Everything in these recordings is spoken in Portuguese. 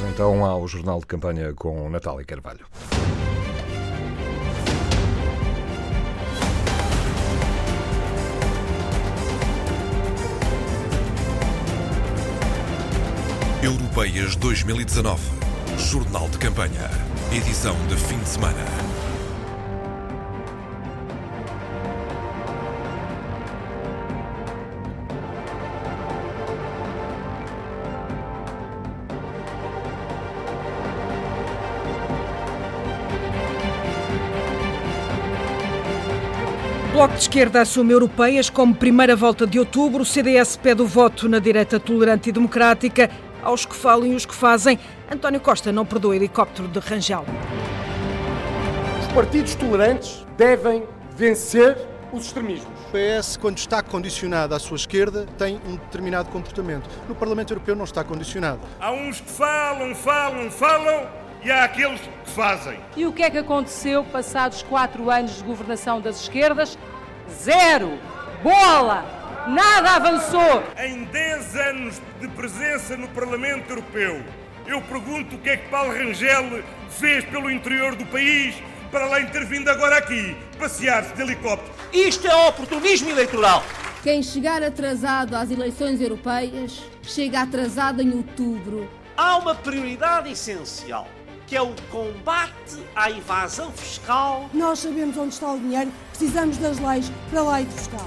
Vamos então ao Jornal de Campanha com Natália Carvalho. Europeias 2019. Jornal de Campanha. Edição de fim de semana. O Bloco de Esquerda assume europeias como primeira volta de outubro. O CDS pede o voto na direita tolerante e democrática. Aos que falam e os que fazem, António Costa não perdoa o helicóptero de Rangel. Os partidos tolerantes devem vencer os extremismos. O PS, quando está condicionado à sua esquerda, tem um determinado comportamento. No Parlamento Europeu não está condicionado. Há uns que falam... E há aqueles que fazem. E o que é que aconteceu passados 4 anos de governação das esquerdas? Zero! Bola! Nada avançou! Em 10 anos de presença no Parlamento Europeu, eu pergunto o que é que Paulo Rangel fez pelo interior do país para lá intervindo agora aqui, passear-se de helicóptero. Isto é oportunismo eleitoral. Quem chegar atrasado às eleições europeias, chega atrasado em outubro. Há uma prioridade essencial, que é o combate à evasão fiscal. Nós sabemos onde está o dinheiro, precisamos das leis para lá e de fiscal.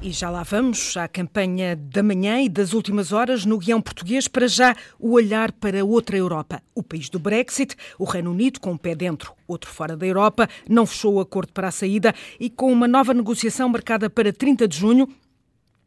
E já lá vamos à campanha da manhã e das últimas horas no guião português. Para já, o olhar para outra Europa. O país do Brexit, o Reino Unido com o pé dentro, outro fora da Europa, não fechou o acordo para a saída e com uma nova negociação marcada para 30 de junho,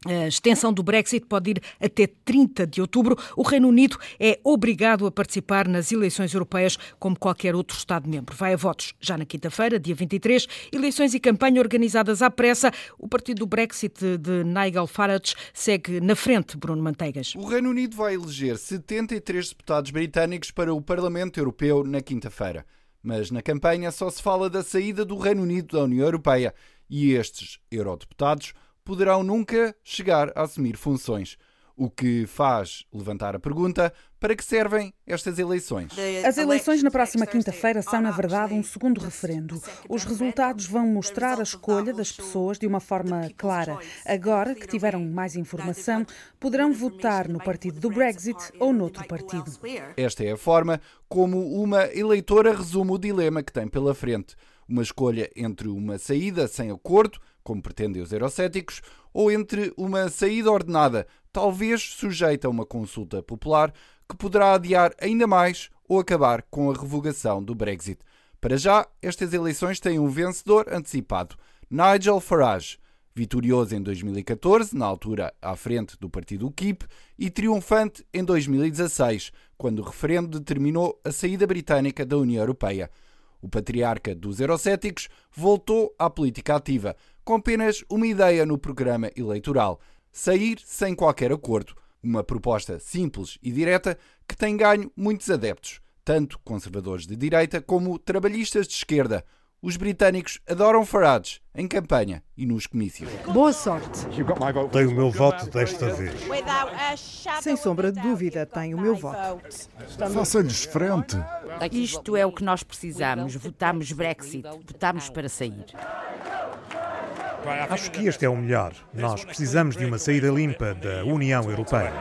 a extensão do Brexit pode ir até 30 de outubro. O Reino Unido é obrigado a participar nas eleições europeias como qualquer outro Estado-membro. Vai a votos já na quinta-feira, dia 23. Eleições e campanha organizadas à pressa. O partido do Brexit de Nigel Farage segue na frente, Bruno Manteigas. O Reino Unido vai eleger 73 deputados britânicos para o Parlamento Europeu na quinta-feira. Mas na campanha só se fala da saída do Reino Unido da União Europeia. E estes eurodeputados poderão nunca chegar a assumir funções. O que faz levantar a pergunta: para que servem estas eleições? As eleições na próxima quinta-feira são, na verdade, um segundo referendo. Os resultados vão mostrar a escolha das pessoas de uma forma clara. Agora que tiveram mais informação, poderão votar no partido do Brexit ou noutro partido. Esta é a forma como uma eleitora resume o dilema que tem pela frente. Uma escolha entre uma saída sem acordo, como pretendem os eurocéticos, ou entre uma saída ordenada, talvez sujeita a uma consulta popular, que poderá adiar ainda mais ou acabar com a revogação do Brexit. Para já, estas eleições têm um vencedor antecipado, Nigel Farage, vitorioso em 2014, na altura à frente do partido UKIP, e triunfante em 2016, quando o referendo determinou a saída britânica da União Europeia. O patriarca dos eurocéticos voltou à política ativa, com apenas uma ideia no programa eleitoral: sair sem qualquer acordo. Uma proposta simples e direta que tem ganho muitos adeptos, tanto conservadores de direita como trabalhistas de esquerda. Os britânicos adoram Farage em campanha e nos comícios. Boa sorte. Tenho o meu voto desta vez. Sem sombra de dúvida, tenho o meu voto. Faça-lhes frente. Isto é o que nós precisamos. Votamos Brexit. Votamos para sair. Acho que este é o melhor. Nós precisamos de uma saída limpa da União Europeia.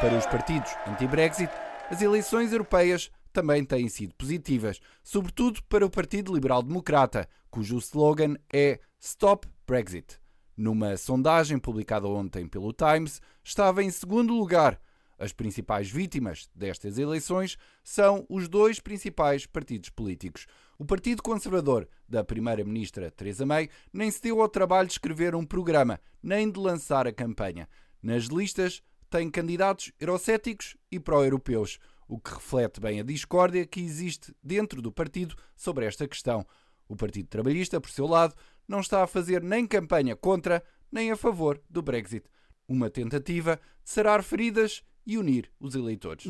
Para os partidos anti-Brexit, as eleições europeias também têm sido positivas, sobretudo para o Partido Liberal Democrata, cujo slogan é Stop Brexit. Numa sondagem publicada ontem pelo Times, estava em segundo lugar. As principais vítimas destas eleições são os dois principais partidos políticos. O Partido Conservador da Primeira-Ministra Theresa May nem se deu ao trabalho de escrever um programa, nem de lançar a campanha. Nas listas tem candidatos eurocéticos e pró-europeus, o que reflete bem a discórdia que existe dentro do partido sobre esta questão. O Partido Trabalhista, por seu lado, não está a fazer nem campanha contra, nem a favor do Brexit. Uma tentativa de sarar feridas e unir os eleitores.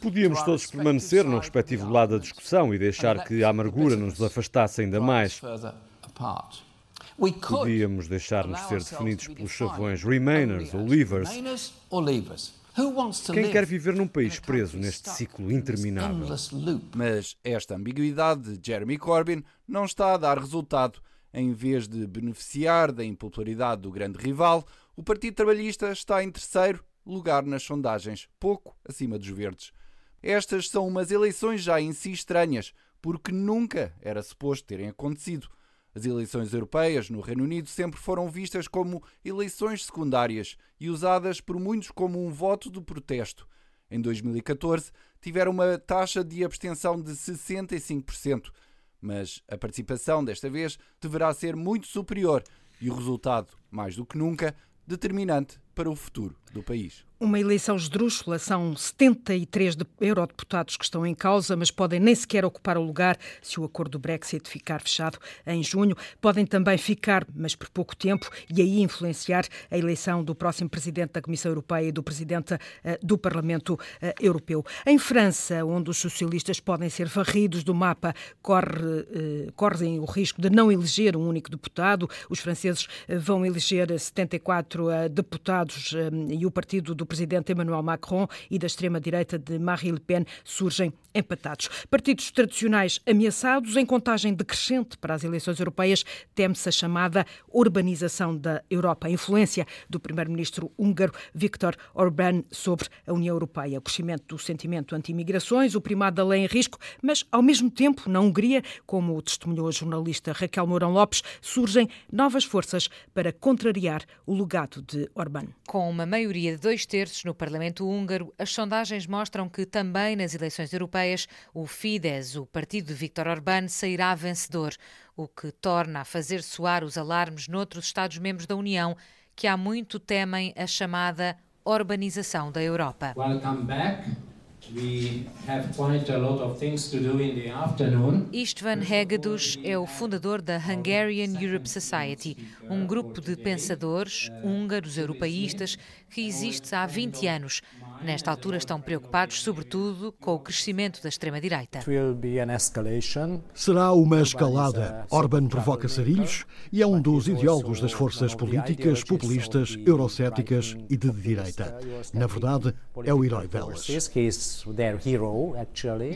Podíamos todos permanecer no respectivo lado da discussão e deixar que a amargura nos afastasse ainda mais. Podíamos deixar-nos ser definidos pelos chavões Remainers ou Leavers. Quem quer viver num país preso neste ciclo interminável? Mas esta ambiguidade de Jeremy Corbyn não está a dar resultado. Em vez de beneficiar da impopularidade do grande rival, o Partido Trabalhista está em terceiro lugar nas sondagens, pouco acima dos verdes. Estas são umas eleições já em si estranhas, porque nunca era suposto terem acontecido. As eleições europeias no Reino Unido sempre foram vistas como eleições secundárias e usadas por muitos como um voto de protesto. Em 2014, tiveram uma taxa de abstenção de 65%. Mas a participação desta vez deverá ser muito superior e o resultado, mais do que nunca, determinante para o futuro do país. Uma eleição esdrúxula, são 73 eurodeputados que estão em causa, mas podem nem sequer ocupar o lugar se o acordo do Brexit ficar fechado em junho. Podem também ficar, mas por pouco tempo, e aí influenciar a eleição do próximo Presidente da Comissão Europeia e do Presidente do Parlamento Europeu. Em França, onde os socialistas podem ser varridos do mapa, correm o risco de não eleger um único deputado. Os franceses vão eleger 74 deputados e o partido do presidente Emmanuel Macron e da extrema-direita de Marine Le Pen surgem empatados. Partidos tradicionais ameaçados, em contagem decrescente para as eleições europeias, teme-se a chamada urbanização da Europa, a influência do primeiro-ministro húngaro Viktor Orbán sobre a União Europeia, o crescimento do sentimento anti-imigrações, o primado da lei em risco, mas, ao mesmo tempo, na Hungria, como testemunhou a jornalista Raquel Mourão Lopes, surgem novas forças para contrariar o legado de Orbán. Com uma maioria de 2/3 no Parlamento húngaro, as sondagens mostram que também nas eleições europeias o Fidesz, o partido de Viktor Orbán, sairá vencedor, o que torna a fazer soar os alarmes noutros Estados-membros da União, que há muito temem a chamada urbanização da Europa. Welcome back. We have quite a lot of things to do in the afternoon. István Hegedűs é o fundador da Hungarian Europe Society, um grupo de pensadores húngaros europeístas que existe há 20 anos. Nesta altura estão preocupados, sobretudo, com o crescimento da extrema-direita. Será uma escalada. Orbán provoca sarilhos e é um dos ideólogos das forças políticas, populistas, eurocéticas e de direita. Na verdade, é o herói delas.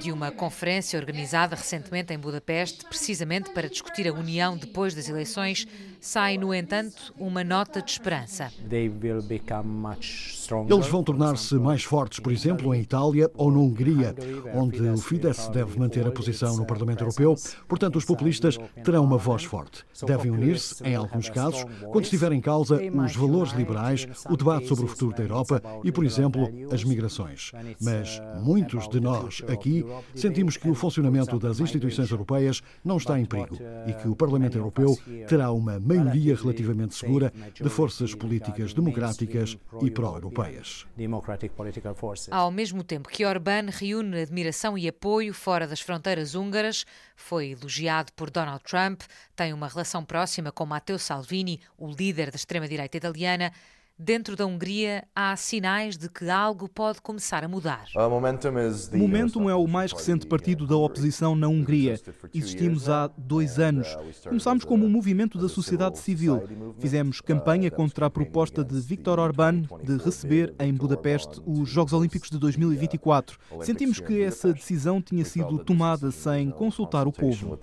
De uma conferência organizada recentemente em Budapeste, precisamente para discutir a União depois das eleições, sai, no entanto, uma nota de esperança. Eles vão tornar-se mais fortes, por exemplo, em Itália ou na Hungria, onde o Fidesz deve manter a posição no Parlamento Europeu, portanto os populistas terão uma voz forte. Devem unir-se, em alguns casos, quando estiver em causa os valores liberais, o debate sobre o futuro da Europa e, por exemplo, as migrações. Mas muitos de nós aqui sentimos que o funcionamento das instituições europeias não está em perigo e que o Parlamento Europeu terá uma maioria relativamente segura de forças políticas democráticas e pró-europeias. Ao mesmo tempo que Orbán reúne admiração e apoio fora das fronteiras húngaras, foi elogiado por Donald Trump, tem uma relação próxima com Matteo Salvini, o líder da extrema-direita italiana. Dentro da Hungria, há sinais de que algo pode começar a mudar. Momentum é o mais recente partido da oposição na Hungria. Existimos há 2 anos. Começámos como um movimento da sociedade civil. Fizemos campanha contra a proposta de Viktor Orbán de receber em Budapeste os Jogos Olímpicos de 2024. Sentimos que essa decisão tinha sido tomada sem consultar o povo.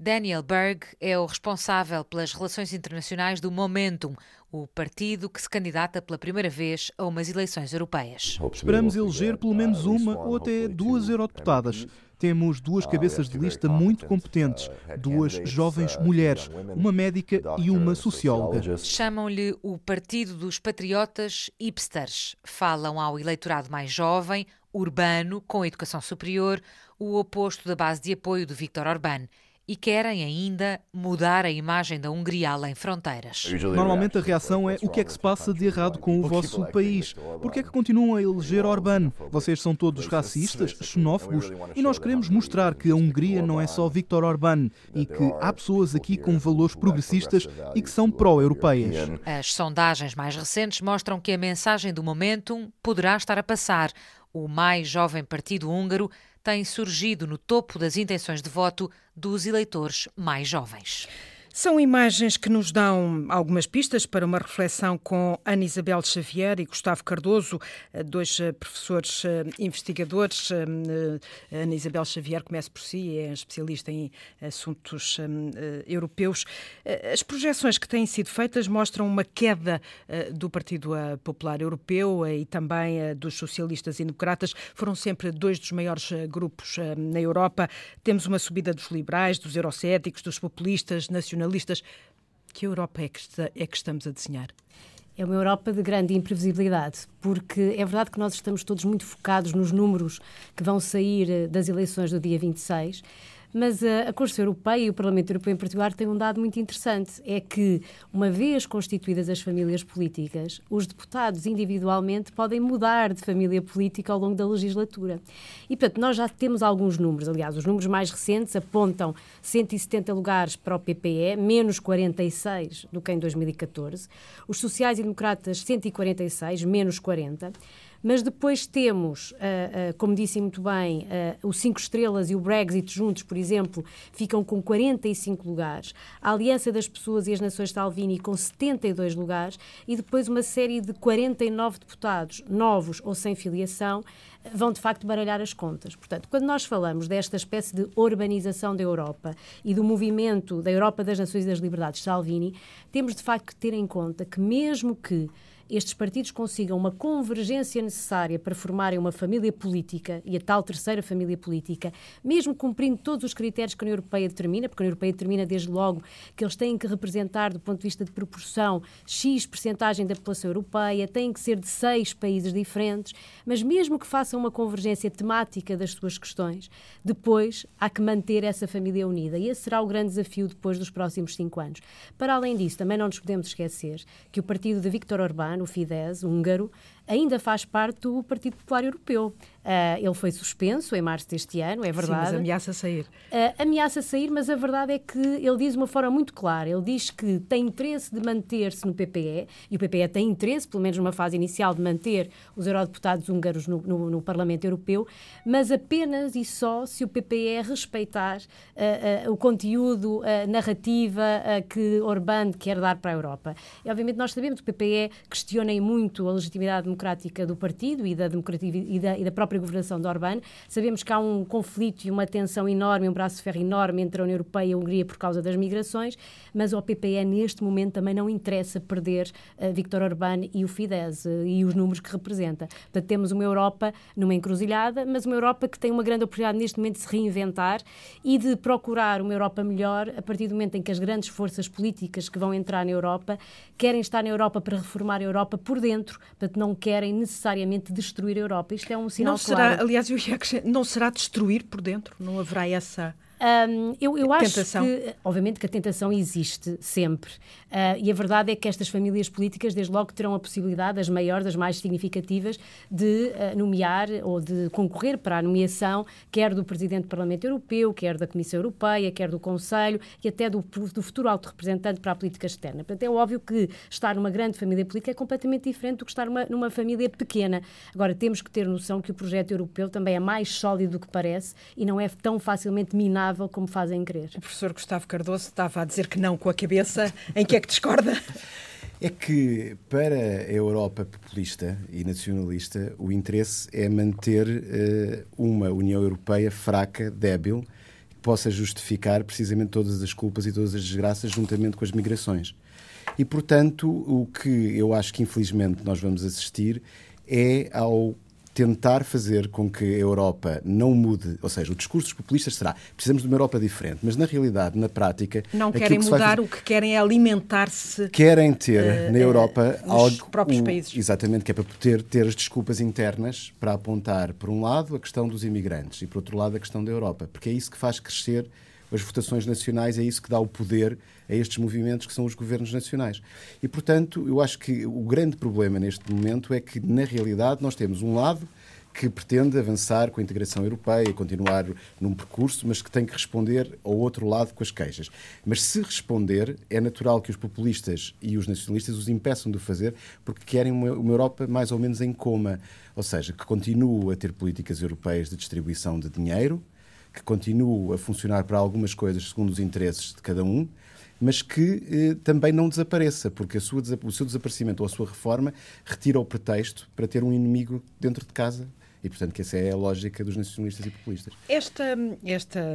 Daniel Berg é o responsável pelas relações internacionais do Momentum, o partido que se candidata pela primeira vez a umas eleições europeias. Esperamos eleger pelo menos uma ou até 2 eurodeputadas. Temos 2 cabeças de lista muito competentes, 2 jovens mulheres, uma médica e uma socióloga. Chamam-lhe o Partido dos Patriotas Hipsters. Falam ao eleitorado mais jovem, urbano, com educação superior, o oposto da base de apoio de Viktor Orbán. E querem ainda mudar a imagem da Hungria além fronteiras. Normalmente a reação é: o que é que se passa de errado com o vosso país? Por que é que continuam a eleger Orbán? Vocês são todos racistas, xenófobos, e nós queremos mostrar que a Hungria não é só Viktor Orbán e que há pessoas aqui com valores progressistas e que são pró-europeias. As sondagens mais recentes mostram que a mensagem do Momentum poderá estar a passar. O mais jovem partido húngaro tem surgido no topo das intenções de voto dos eleitores mais jovens. São imagens que nos dão algumas pistas para uma reflexão com Ana Isabel Xavier e Gustavo Cardoso, dois professores investigadores. Ana Isabel Xavier, começo por si, é especialista em assuntos europeus. As projeções que têm sido feitas mostram uma queda do Partido Popular Europeu e também dos socialistas e democratas. Foram sempre dois dos maiores grupos na Europa. Temos uma subida dos liberais, dos eurocéticos, dos populistas, nacionalistas. Que Europa é que estamos a desenhar? É uma Europa de grande imprevisibilidade, porque é verdade que nós estamos todos muito focados nos números que vão sair das eleições do dia 26, mas a Constituição Europeia e o Parlamento Europeu em particular têm um dado muito interessante, é que, uma vez constituídas as famílias políticas, os deputados individualmente podem mudar de família política ao longo da legislatura. E, portanto, nós já temos alguns números, aliás, os números mais recentes apontam 170 lugares para o PPE, menos 46 do que em 2014, os sociais e democratas 146, menos 40, mas depois temos, como disse muito bem, o 5 estrelas e o Brexit juntos, por exemplo, ficam com 45 lugares, a Aliança das Pessoas e as Nações de Salvini com 72 lugares e depois uma série de 49 deputados novos ou sem filiação vão de facto baralhar as contas. Portanto, quando nós falamos desta espécie de urbanização da Europa e do movimento da Europa das Nações e das Liberdades de Salvini, temos de facto que ter em conta que mesmo que estes partidos consigam uma convergência necessária para formarem uma família política e a tal terceira família política, mesmo cumprindo todos os critérios que a União Europeia determina, porque a União Europeia determina desde logo que eles têm que representar do ponto de vista de proporção X% da população europeia, têm que ser de 6 países diferentes, mas mesmo que façam uma convergência temática das suas questões, depois há que manter essa família unida e esse será o grande desafio depois dos próximos 5 anos. Para além disso, também não nos podemos esquecer que o partido de Viktor Orbán, o Fidesz, húngaro, ainda faz parte do Partido Popular Europeu. Ele foi suspenso em março deste ano, é verdade. Sim, mas ameaça sair. Ameaça sair, mas a verdade é que ele diz de uma forma muito clara. Ele diz que tem interesse de manter-se no PPE, e o PPE tem interesse, pelo menos numa fase inicial, de manter os eurodeputados húngaros no Parlamento Europeu, mas apenas e só se o PPE respeitar o conteúdo, a narrativa que Orbán quer dar para a Europa. E, obviamente, nós sabemos que o PPE questiona muito a legitimidade democrática do partido e da própria governação de Orbán. Sabemos que há um conflito e uma tensão enorme, um braço de ferro enorme entre a União Europeia e a Hungria por causa das migrações, mas ao PPE neste momento também não interessa perder Viktor Orbán e o Fidesz e os números que representa. Portanto, temos uma Europa numa encruzilhada, mas uma Europa que tem uma grande oportunidade neste momento de se reinventar e de procurar uma Europa melhor a partir do momento em que as grandes forças políticas que vão entrar na Europa querem estar na Europa para reformar a Europa por dentro, portanto não querem necessariamente destruir a Europa. Isto é um sinal claro. Aliás, eu ia acrescentar, não será destruir por dentro? Não haverá essa... Eu acho que, obviamente, que a tentação existe sempre e a verdade é que estas famílias políticas desde logo terão a possibilidade, as maiores, as mais significativas, de nomear ou de concorrer para a nomeação quer do Presidente do Parlamento Europeu, quer da Comissão Europeia, quer do Conselho e até do futuro alto representante para a política externa. Portanto, é óbvio que estar numa grande família política é completamente diferente do que estar numa família pequena. Agora, temos que ter noção que o projeto europeu também é mais sólido do que parece e não é tão facilmente minado como fazem crer. O professor Gustavo Cardoso estava a dizer que não com a cabeça. Em que é que discorda? É que para a Europa populista e nacionalista o interesse é manter uma União Europeia fraca, débil, que possa justificar precisamente todas as culpas e todas as desgraças juntamente com as migrações. E, portanto, o que eu acho que infelizmente nós vamos assistir é ao tentar fazer com que a Europa não mude, ou seja, o discurso dos populistas será precisamos de uma Europa diferente, mas na realidade, na prática... Não querem mudar, o que querem é alimentar-se... Querem ter na Europa algo... Os próprios países. Exatamente, que é para poder ter as desculpas internas para apontar, por um lado, a questão dos imigrantes e, por outro lado, a questão da Europa, porque é isso que faz crescer as votações nacionais, é isso que dá o poder a estes movimentos que são os governos nacionais. E, portanto, eu acho que o grande problema neste momento é que, na realidade, nós temos um lado que pretende avançar com a integração europeia, continuar num percurso, mas que tem que responder ao outro lado com as queixas. Mas se responder, é natural que os populistas e os nacionalistas os impeçam de fazer, porque querem uma Europa mais ou menos em coma, ou seja, que continue a ter políticas europeias de distribuição de dinheiro, que continua a funcionar para algumas coisas segundo os interesses de cada um, mas que também não desapareça, porque o seu desaparecimento ou a sua reforma retira o pretexto para ter um inimigo dentro de casa. E, portanto, que essa é a lógica dos nacionalistas e populistas. Esta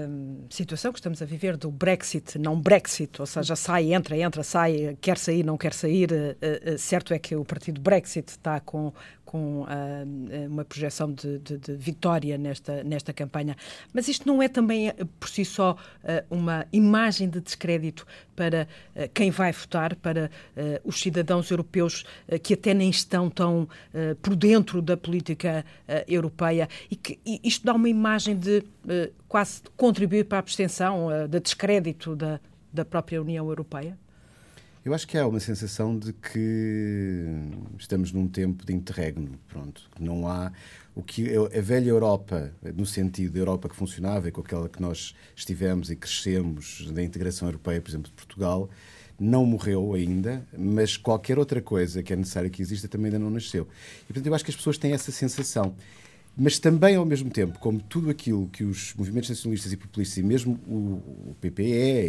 situação que estamos a viver do Brexit, não Brexit, ou seja, sai, entra, sai, quer sair, não quer sair, certo é que o partido Brexit está com uma projeção de vitória nesta campanha. Mas isto não é também, por si só, uma imagem de descrédito para quem vai votar, para os cidadãos europeus que até nem estão tão por dentro da política europeia, e isto dá uma imagem de quase contribuir para a abstenção, de descrédito da própria União Europeia? Eu acho que há uma sensação de que estamos num tempo de interregno, pronto, que não há o que a velha Europa, no sentido da Europa que funcionava e com aquela que nós estivemos e crescemos, da integração europeia, por exemplo, de Portugal, não morreu ainda, mas qualquer outra coisa que é necessária que exista também ainda não nasceu. E, portanto, eu acho que as pessoas têm essa sensação. Mas também, ao mesmo tempo, como tudo aquilo que os movimentos nacionalistas e populistas, e mesmo o PPE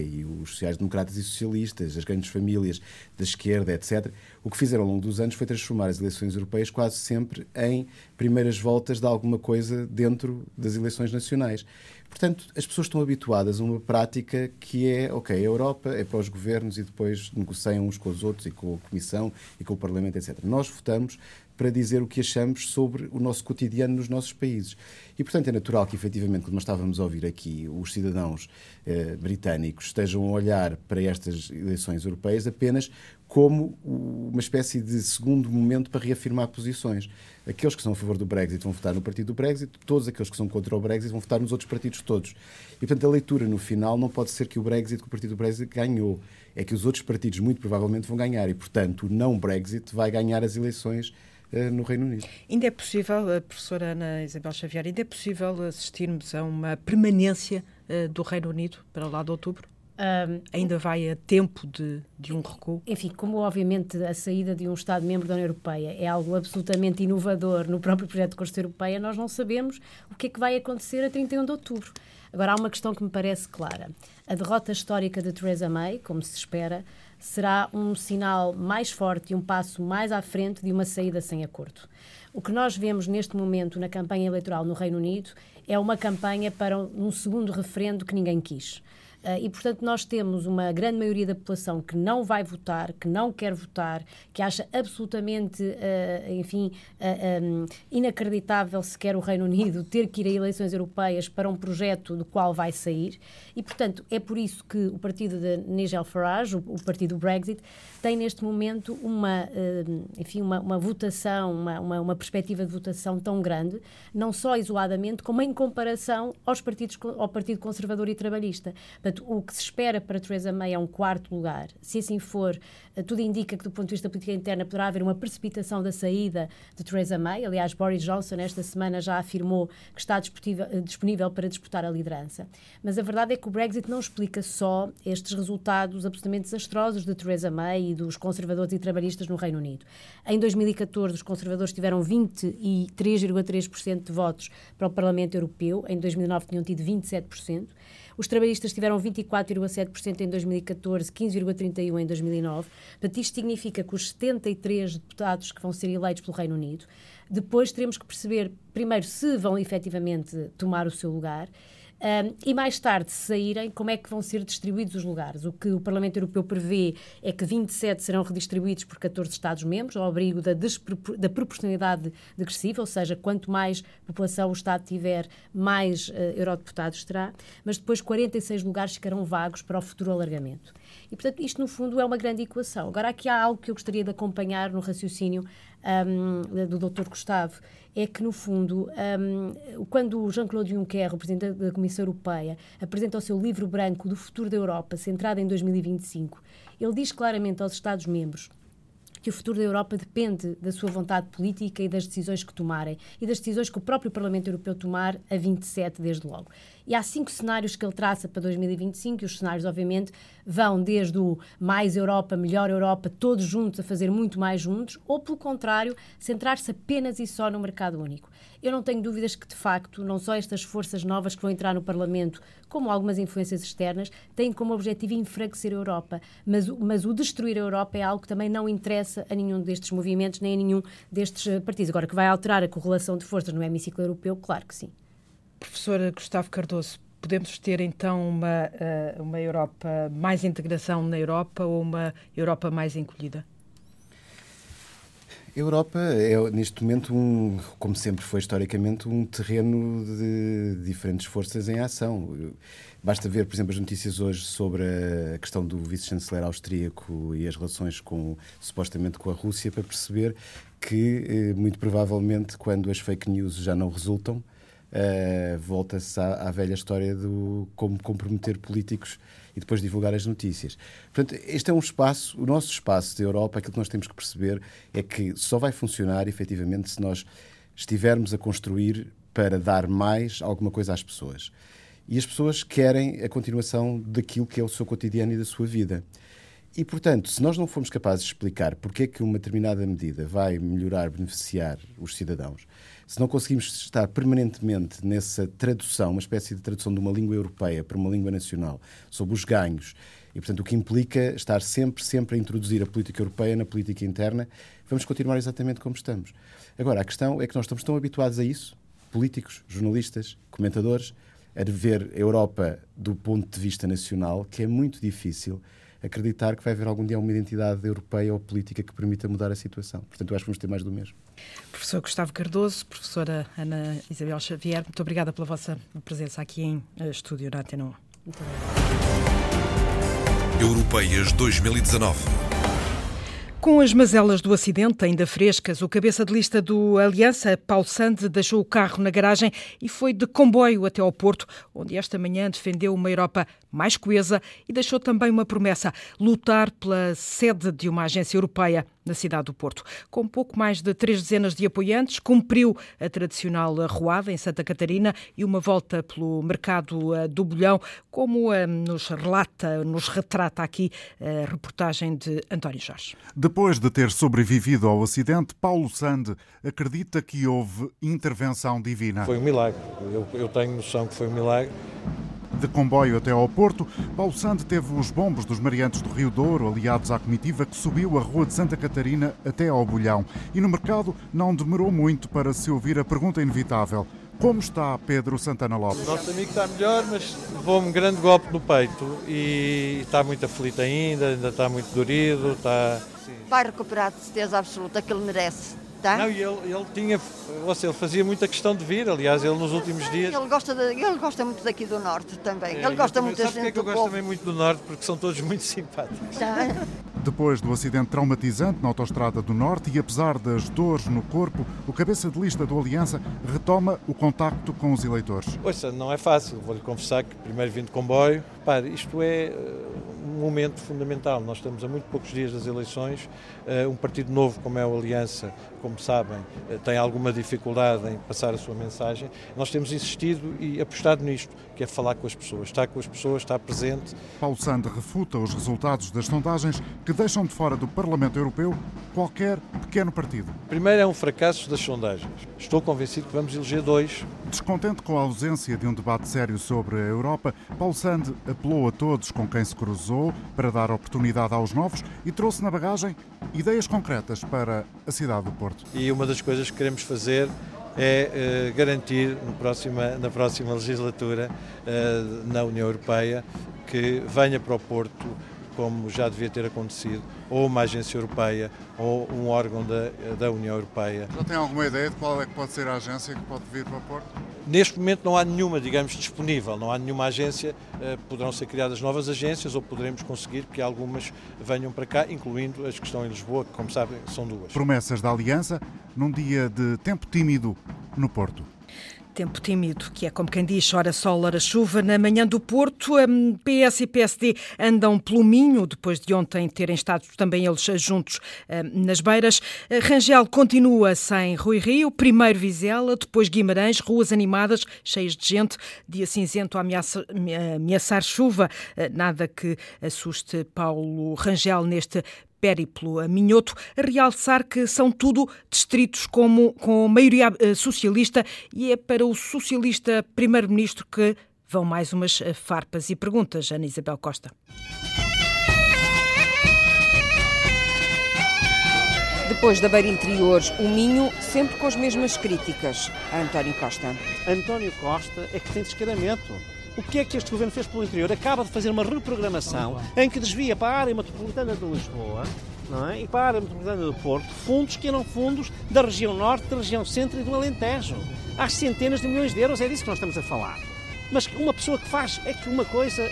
e os sociais-democratas e socialistas, as grandes famílias da esquerda, etc., o que fizeram ao longo dos anos foi transformar as eleições europeias quase sempre em primeiras voltas de alguma coisa dentro das eleições nacionais. Portanto, as pessoas estão habituadas a uma prática que é, ok, a Europa é para os governos e depois negociam uns com os outros e com a Comissão e com o Parlamento, etc. Nós votamos para dizer o que achamos sobre o nosso cotidiano nos nossos países. E, portanto, é natural que, efetivamente, quando nós estávamos a ouvir aqui, os cidadãos britânicos estejam a olhar para estas eleições europeias apenas como uma espécie de segundo momento para reafirmar posições. Aqueles que são a favor do Brexit vão votar no partido do Brexit, todos aqueles que são contra o Brexit vão votar nos outros partidos todos. E, portanto, a leitura no final não pode ser que o partido do Brexit ganhou. É que os outros partidos, muito provavelmente, vão ganhar. E, portanto, o não Brexit vai ganhar as eleições no Reino Unido. Ainda é possível, professora Ana Isabel Xavier, ainda é possível assistirmos a uma permanência do Reino Unido para lá de outubro? Ainda vai a tempo de um recuo? Enfim, como obviamente a saída de um Estado-membro da União Europeia é algo absolutamente inovador no próprio projeto de Constituição Europeia, nós não sabemos o que é que vai acontecer a 31 de outubro. Agora, há uma questão que me parece clara. A derrota histórica de Theresa May, como se espera, será um sinal mais forte e um passo mais à frente de uma saída sem acordo. O que nós vemos neste momento na campanha eleitoral no Reino Unido é uma campanha para um segundo referendo que ninguém quis. E, portanto, nós temos uma grande maioria da população que não vai votar, que não quer votar, que acha absolutamente, inacreditável sequer o Reino Unido ter que ir a eleições europeias para um projeto do qual vai sair. E, portanto, é por isso que o partido de Nigel Farage, o partido Brexit, tem neste momento uma votação, uma perspectiva de votação tão grande, não só isoladamente, como em comparação ao Partido Conservador e Trabalhista. Portanto, o que se espera para Theresa May é um quarto lugar. Se assim for, tudo indica que, do ponto de vista da política interna, poderá haver uma precipitação da saída de Theresa May. Aliás, Boris Johnson, esta semana, já afirmou que está disponível para disputar a liderança. Mas a verdade é que o Brexit não explica só estes resultados absolutamente desastrosos de Theresa May e dos conservadores e trabalhistas no Reino Unido. Em 2014, os conservadores tiveram 23,3% de votos para o Parlamento Europeu. Em 2009, tinham tido 27%. Os trabalhistas tiveram 24,7% em 2014, 15,31% em 2009. Portanto, isto significa que os 73 deputados que vão ser eleitos pelo Reino Unido, depois teremos que perceber, primeiro, se vão efetivamente tomar o seu lugar e mais tarde, se saírem, como é que vão ser distribuídos os lugares. O que o Parlamento Europeu prevê é que 27 serão redistribuídos por 14 Estados-membros, ao abrigo da proporcionalidade degressiva, ou seja, quanto mais população o Estado tiver, mais eurodeputados terá, mas depois 46 lugares ficarão vagos para o futuro alargamento. E, portanto, isto, no fundo, é uma grande equação. Agora, aqui há algo que eu gostaria de acompanhar no raciocínio do Dr. Gustavo, é que, no fundo, quando o Jean-Claude Juncker, o Presidente da Comissão Europeia, apresenta o seu livro branco do futuro da Europa, centrado em 2025, ele diz claramente aos Estados-membros que o futuro da Europa depende da sua vontade política e das decisões que tomarem, e das decisões que o próprio Parlamento Europeu tomar a 27, desde logo. E há 5 cenários que ele traça para 2025, e os cenários, obviamente, vão desde o mais Europa, melhor Europa, todos juntos a fazer muito mais juntos, ou, pelo contrário, centrar-se apenas e só no mercado único. Eu não tenho dúvidas que, de facto, não só estas forças novas que vão entrar no Parlamento, como algumas influências externas, têm como objetivo enfraquecer a Europa, mas o destruir a Europa é algo que também não interessa a nenhum destes movimentos, nem a nenhum destes partidos. Agora, que vai alterar a correlação de forças no hemiciclo europeu, claro que sim. Professor Gustavo Cardoso, podemos ter então uma Europa mais integração na Europa ou uma Europa mais encolhida? A Europa é, neste momento, como sempre foi historicamente, um terreno de diferentes forças em ação. Basta ver, por exemplo, as notícias hoje sobre a questão do vice-chanceler austríaco e as relações supostamente com a Rússia, para perceber que, muito provavelmente, quando as fake news já não resultam, volta-se à velha história do como comprometer políticos e depois divulgar as notícias. Portanto, este é um espaço, o nosso espaço da Europa, aquilo que nós temos que perceber é que só vai funcionar, efetivamente, se nós estivermos a construir para dar mais alguma coisa às pessoas. E as pessoas querem a continuação daquilo que é o seu cotidiano e da sua vida. E, portanto, se nós não formos capazes de explicar porque é que uma determinada medida vai melhorar, beneficiar os cidadãos, se não conseguimos estar permanentemente nessa tradução, uma espécie de tradução de uma língua europeia para uma língua nacional, sobre os ganhos, e, portanto, o que implica estar sempre a introduzir a política europeia na política interna, vamos continuar exatamente como estamos. Agora, a questão é que nós estamos tão habituados a isso, políticos, jornalistas, comentadores, a ver a Europa do ponto de vista nacional, que é muito difícil acreditar que vai haver algum dia uma identidade europeia ou política que permita mudar a situação. Portanto, eu acho que vamos ter mais do mesmo. Professor Gustavo Cardoso, professora Ana Isabel Xavier, muito obrigada pela vossa presença aqui em estúdio na Antena 1. Muito obrigada. Europeias 2019. Com as mazelas do acidente ainda frescas, o cabeça de lista do Aliança, Paulo Sande, deixou o carro na garagem e foi de comboio até ao Porto, onde esta manhã defendeu uma Europa mais coesa e deixou também uma promessa: lutar pela sede de uma agência europeia na cidade do Porto. Com pouco mais de 3 dezenas de apoiantes, cumpriu a tradicional arruada em Santa Catarina e uma volta pelo mercado do Bolhão, como nos retrata aqui a reportagem de António Jorge. Depois de ter sobrevivido ao acidente, Paulo Sande acredita que houve intervenção divina. Foi um milagre. Eu tenho noção que foi um milagre. De comboio até ao Porto, Paulo Sande teve os bombos dos Mariantes do Rio Douro aliados à comitiva que subiu a Rua de Santa Catarina até ao Bolhão. E no mercado não demorou muito para se ouvir a pergunta inevitável: como está Pedro Santana Lopes? Nosso amigo está melhor, mas levou-me um grande golpe no peito e está muito aflito ainda está muito dorido. Vai recuperar, de certeza absoluta, que ele merece. Tá? Não, ele fazia muita questão de vir, aliás, ele nos últimos dias... Ele gosta muito daqui do Norte também, ele gosta muito da gente do povo. Sabe porque é que eu gosto também muito do Norte? Porque são todos muito simpáticos. Tá. Depois do acidente traumatizante na autoestrada do Norte e apesar das dores no corpo, o cabeça de lista do Aliança retoma o contacto com os eleitores. Ouça, não é fácil, vou-lhe confessar que primeiro vim de comboio. Repare, isto é um momento fundamental, nós estamos a muito poucos dias das eleições, um partido novo como é o Aliança, como sabem, tem alguma dificuldade em passar a sua mensagem. Nós temos insistido e apostado nisto, que é falar com as pessoas, estar com as pessoas, estar presente. Paulo Sande refuta os resultados das sondagens que deixam de fora do Parlamento Europeu qualquer pequeno partido. Primeiro é um fracasso das sondagens. Estou convencido que vamos eleger 2. Descontente com a ausência de um debate sério sobre a Europa, Paulo Sande apelou a todos com quem se cruzou para dar oportunidade aos novos e trouxe na bagagem ideias concretas para a cidade do Porto. E uma das coisas que queremos fazer é garantir na próxima legislatura na União Europeia que venha para o Porto, como já devia ter acontecido, ou uma agência europeia, ou um órgão da União Europeia. Já tem alguma ideia de qual é que pode ser a agência que pode vir para o Porto? Neste momento não há nenhuma, digamos, disponível, não há nenhuma agência. Poderão ser criadas novas agências ou poderemos conseguir que algumas venham para cá, incluindo as que estão em Lisboa, que, como sabem, são 2. Promessas da Aliança num dia de tempo tímido no Porto. Tempo tímido, que é como quem diz, chora sol, ora chuva. Na manhã do Porto, PS e PSD andam pelo Minho, depois de ontem terem estado também eles juntos nas beiras. Rangel continua sem Rui Rio, primeiro Vizela, depois Guimarães, ruas animadas, cheias de gente, dia cinzento a ameaçar chuva. Nada que assuste Paulo Rangel neste périplo a minhoto, a realçar que são tudo distritos com maioria socialista, e é para o socialista primeiro-ministro que vão mais umas farpas e perguntas, Ana Isabel Costa. Depois da beira interior, o Minho, sempre com as mesmas críticas a António Costa. António Costa é que tem descaramento. O que é que este governo fez pelo interior? Acaba de fazer uma reprogramação em que desvia para a área metropolitana de Lisboa, não é? E para a área metropolitana do Porto, fundos que eram fundos da região norte, da região centro e do Alentejo. Há centenas de milhões de euros, é disso que nós estamos a falar. Mas uma pessoa que faz, é que uma coisa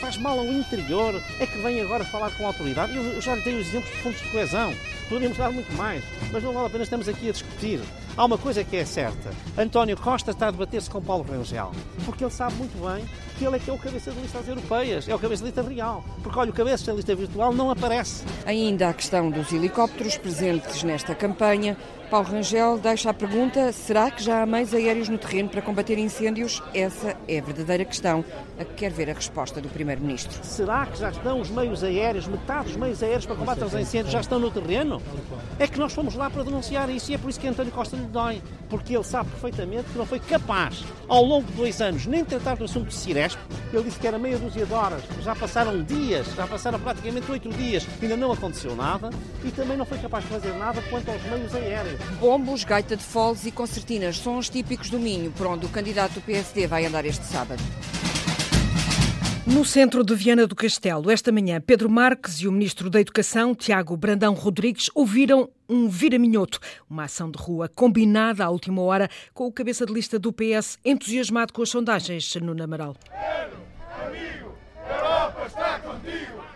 faz mal ao interior, é que vem agora falar com a autoridade. Eu já lhe dei os exemplos de fundos de coesão, poderíamos dar muito mais, mas não vale a pena, estamos aqui a discutir. Há uma coisa que é certa, António Costa está a debater-se com Paulo Rangel, porque ele sabe muito bem que ele é que é o cabeça de lista das europeias, é o cabeça de lista real, porque olha, o cabeça de lista virtual não aparece. Ainda a questão dos helicópteros presentes nesta campanha, Paulo Rangel deixa a pergunta, será que já há meios aéreos no terreno para combater incêndios? Essa é a verdadeira questão, a que quer ver a resposta do Primeiro-Ministro. Será que já estão os meios aéreos, metade dos meios aéreos para combater os incêndios, já estão no terreno? É que nós fomos lá para denunciar isso, e é por isso que António Costa lhe dói, porque ele sabe perfeitamente que não foi capaz, ao longo de 2 anos, nem tratar do assunto de Ciresp. Ele disse que era meia dúzia de horas, já passaram dias, já passaram praticamente 8 dias, ainda não aconteceu nada, e também não foi capaz de fazer nada quanto aos meios aéreos. Bombos, gaita de foles e concertinas são os típicos do Minho, por onde o candidato do PSD vai andar este sábado. No centro de Viana do Castelo, esta manhã, Pedro Marques e o Ministro da Educação, Tiago Brandão Rodrigues, ouviram um viraminhoto, uma ação de rua combinada à última hora com o cabeça de lista do PS, entusiasmado com as sondagens, Nuno Amaral. Pedro, amigo, Europa está contigo.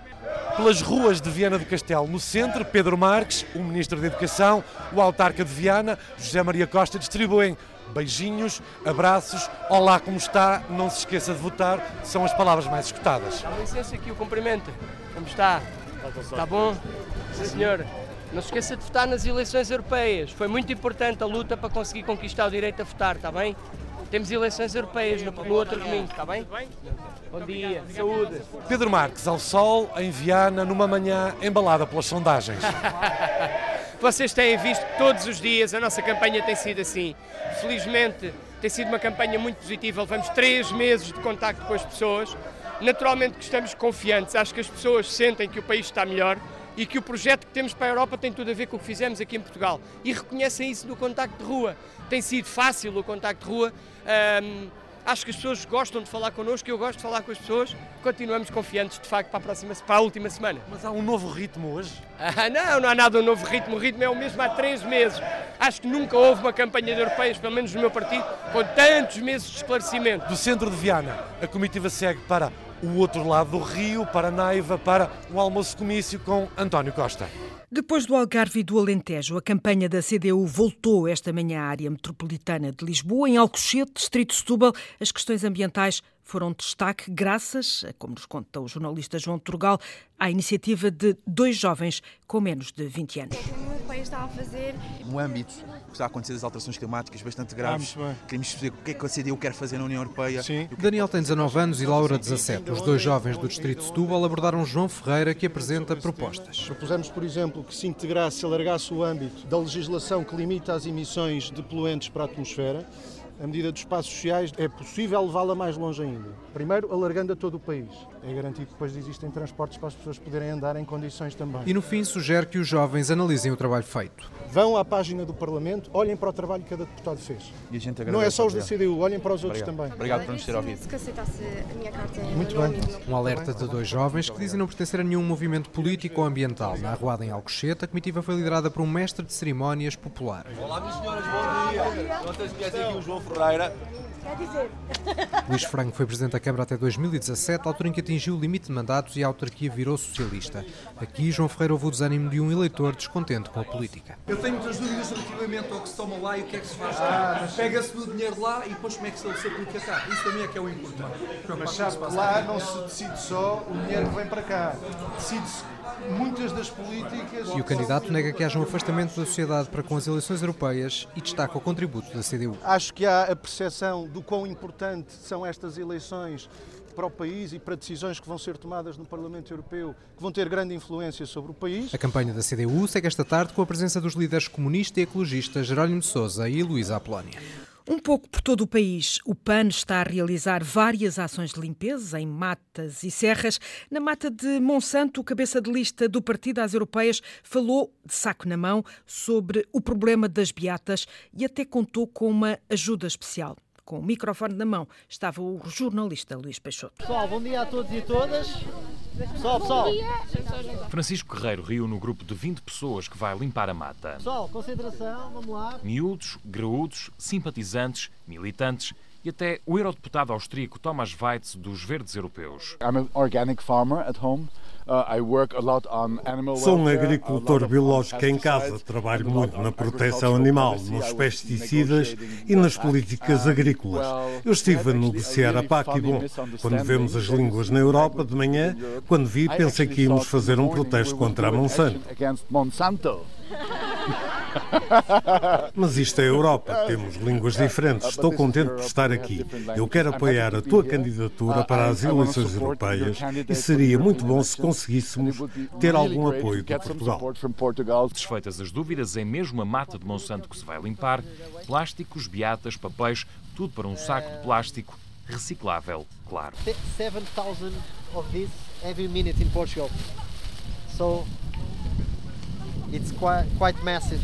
Pelas ruas de Viana do Castelo, no centro, Pedro Marques, o Ministro da Educação, o autarca de Viana, José Maria Costa, distribuem beijinhos, abraços, olá como está, não se esqueça de votar, são as palavras mais escutadas. Dá licença aqui o cumprimento, como está? Está bom? Sim, senhor. Não se esqueça de votar nas eleições europeias, foi muito importante a luta para conseguir conquistar o direito a votar, está bem? Temos eleições europeias no outro domingo, está bem? Bom dia, saúde. Pedro Marques, ao sol, em Viana, numa manhã embalada pelas sondagens. Vocês têm visto todos os dias, a nossa campanha tem sido assim. Felizmente, tem sido uma campanha muito positiva, levamos 3 meses de contacto com as pessoas. Naturalmente que estamos confiantes, acho que as pessoas sentem que o país está melhor e que o projeto que temos para a Europa tem tudo a ver com o que fizemos aqui em Portugal. E reconhecem isso no contacto de rua. Tem sido fácil o contacto de rua. Acho que as pessoas gostam de falar connosco, eu gosto de falar com as pessoas. Continuamos confiantes, de facto, para a última semana. Mas há um novo ritmo hoje? Não há nada de um novo ritmo. O ritmo é o mesmo há 3 meses. Acho que nunca houve uma campanha de europeias, pelo menos no meu partido, com tantos meses de esclarecimento. Do centro de Viana, a comitiva segue para o outro lado do Rio, para Naiva, para o almoço-comício com António Costa. Depois do Algarve e do Alentejo, a campanha da CDU voltou esta manhã à área metropolitana de Lisboa. Em Alcochete, distrito de Setúbal, as questões ambientais foram destaque graças, como nos conta o jornalista João Turgal, à iniciativa de 2 jovens com menos de 20 anos. O que a União Europeia está a fazer? No âmbito que está a acontecer das alterações climáticas bastante graves, queremos perceber o que é que a CDU quer fazer na União Europeia. Sim. Daniel tem 19 anos e Laura 17. Os 2 jovens do distrito de Setúbal abordaram João Ferreira, que apresenta propostas. Propusemos, por exemplo, que se integrasse, se alargasse o âmbito da legislação que limita as emissões de poluentes para a atmosfera. A medida dos espaços sociais é possível levá-la mais longe ainda. Primeiro, alargando a todo o país. É garantido que depois existem transportes para as pessoas poderem andar em condições também. E no fim, sugere que os jovens analisem o trabalho feito. Vão à página do Parlamento, olhem para o trabalho que cada deputado fez. E a gente agradece. Não é só os da CDU, olhem para os outros também. Obrigado por nos ter ouvido. Que aceitasse a minha carta. Muito bem. Um alerta de 2 jovens que dizem não pertencer a nenhum movimento político ou ambiental. Na arruada em Alcochete, a comitiva foi liderada por um mestre de cerimónias popular. Olá, minhas senhoras, bom dia. Quantas mulheres aqui o João Ferreira. Quer dizer... Luís Franco foi presidente da Câmara até 2017, altura em que atingiu o limite de mandatos e a autarquia virou socialista. Aqui, João Ferreira ouve o desânimo de um eleitor descontente com a política. Eu tenho muitas dúvidas relativamente ao que se toma lá e o que é que se faz cá. Mas... Pega-se do dinheiro lá e depois como é que se aplica cá. Isso também é que é o importante. Mas sabe que lá não se decide só o dinheiro que vem para cá. Decide-se muitas das políticas... E o candidato nega que haja um afastamento da sociedade para com as eleições europeias e destaca o contributo da CDU. Acho que há a percepção do quão importante são estas eleições para o país e para decisões que vão ser tomadas no Parlamento Europeu, que vão ter grande influência sobre o país. A campanha da CDU segue esta tarde com a presença dos líderes comunista e ecologista Jerónimo de Sousa e Luísa Apolónia. Um pouco por todo o país, o PAN está a realizar várias ações de limpeza em matas e serras. Na mata de Monsanto, o cabeça de lista do Partido às Europeias falou de saco na mão sobre o problema das beatas e até contou com uma ajuda especial. Com o microfone na mão estava o jornalista Luís Peixoto. Pessoal, bom dia a todos e todas. Pessoal. Francisco Guerreiro riu no grupo de 20 pessoas que vai limpar a mata. Pessoal, concentração, vamos lá. Miúdos, graúdos, simpatizantes, militantes e até o eurodeputado austríaco Thomas Weitz dos Verdes Europeus. I'm an organic farmer at home. I work a lot on animal welfare. Sou um agricultor biológico em casa, trabalho muito na proteção animal, nos pesticidas e nas políticas agrícolas. Eu estive a negociar a PAC e, bom, quando vemos as línguas na Europa de manhã, quando vi, pensei que íamos fazer um protesto contra a Monsanto. Mas isto é a Europa, temos línguas diferentes, estou contente por estar aqui. Eu quero apoiar a tua candidatura para as eleições europeias e seria muito bom se conseguíssemos ter algum apoio de Portugal. Desfeitas as dúvidas, é mesmo a mata de Monsanto que se vai limpar, plásticos, beatas, papéis, tudo para um saco de plástico reciclável, claro. 7,000 of this every minute in Portugal. So it's quite massive.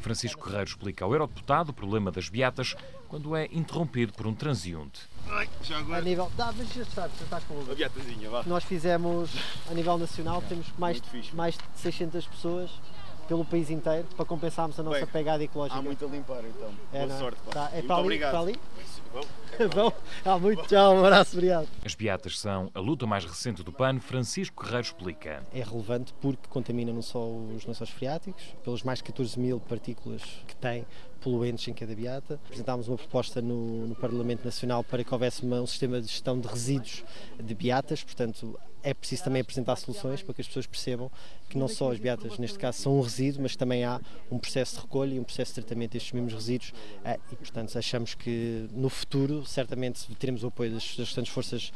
Francisco Guerreiro explica ao eurodeputado o problema das beatas quando é interrompido por um transeunte. A nível... mas já sabes, já estás com o Lula. Nós fizemos, a nível nacional, temos mais de 600 pessoas pelo país inteiro para compensarmos a nossa pegada ecológica. Há muito a limpar, então. Boa sorte. Tá, é para ali? Obrigado. Para ali? Bom, há muito. Tchau, um abraço, obrigado. As beatas são a luta mais recente do PAN, Francisco Guerreiro explica. É relevante porque contamina não só os lençóis freáticos, pelos mais de 14.000 partículas que tem, poluentes em cada beata. Apresentámos uma proposta no Parlamento Nacional para que houvesse um sistema de gestão de resíduos de beatas, portanto é preciso também apresentar soluções para que as pessoas percebam que não só as beatas, neste caso, são um resíduo, mas também há um processo de recolha e um processo de tratamento destes mesmos resíduos e, portanto, achamos que no futuro, certamente, teremos o apoio das restantes forças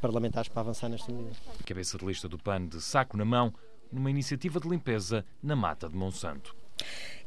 parlamentares para avançar nesta medida. Cabeça de lista do PAN de saco na mão numa iniciativa de limpeza na mata de Monsanto.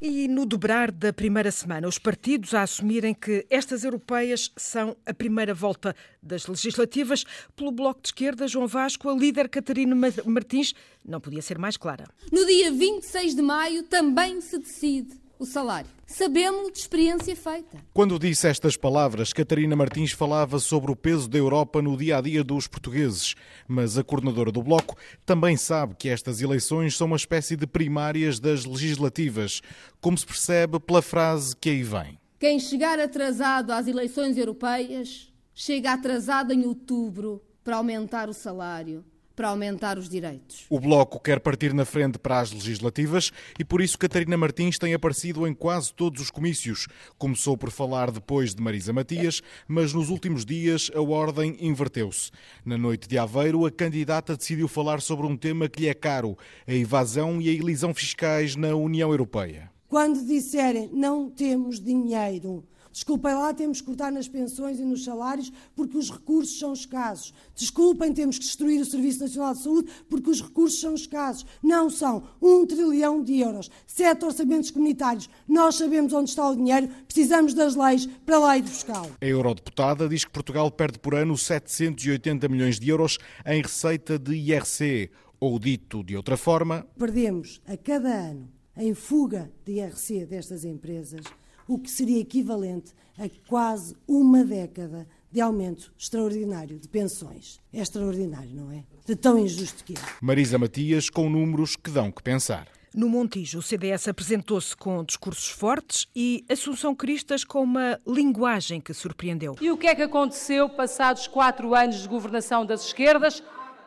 E no dobrar da primeira semana, os partidos a assumirem que estas europeias são a primeira volta das legislativas. Pelo Bloco de Esquerda, João Vasco, a líder Catarina Martins não podia ser mais clara. No dia 26 de maio também se decide o salário. Sabemos de experiência feita. Quando disse estas palavras, Catarina Martins falava sobre o peso da Europa no dia-a-dia dos portugueses. Mas a coordenadora do Bloco também sabe que estas eleições são uma espécie de primárias das legislativas, como se percebe pela frase que aí vem. Quem chegar atrasado às eleições europeias, chega atrasado em outubro para aumentar o salário, para aumentar os direitos. O Bloco quer partir na frente para as legislativas e por isso Catarina Martins tem aparecido em quase todos os comícios. Começou por falar depois de Marisa Matias, mas nos últimos dias a ordem inverteu-se. Na noite de Aveiro, a candidata decidiu falar sobre um tema que lhe é caro, a evasão e a elisão fiscais na União Europeia. Quando disserem não temos dinheiro, desculpem lá, temos que cortar nas pensões e nos salários porque os recursos são escassos. Desculpem, temos que destruir o Serviço Nacional de Saúde porque os recursos são escassos. Não são 1 trilhão de euros, 7 orçamentos comunitários. Nós sabemos onde está o dinheiro, precisamos das leis para lá ir buscá-lo. A eurodeputada diz que Portugal perde por ano 780 milhões de euros em receita de IRC, ou dito de outra forma... Perdemos a cada ano, em fuga de IRC destas empresas, o que seria equivalente a quase uma década de aumento extraordinário de pensões. É extraordinário, não é? De tão injusto que é. Marisa Matias com números que dão que pensar. No Montijo, o CDS apresentou-se com discursos fortes e Assunção Cristas com uma linguagem que surpreendeu. E o que é que aconteceu passados 4 anos de governação das esquerdas?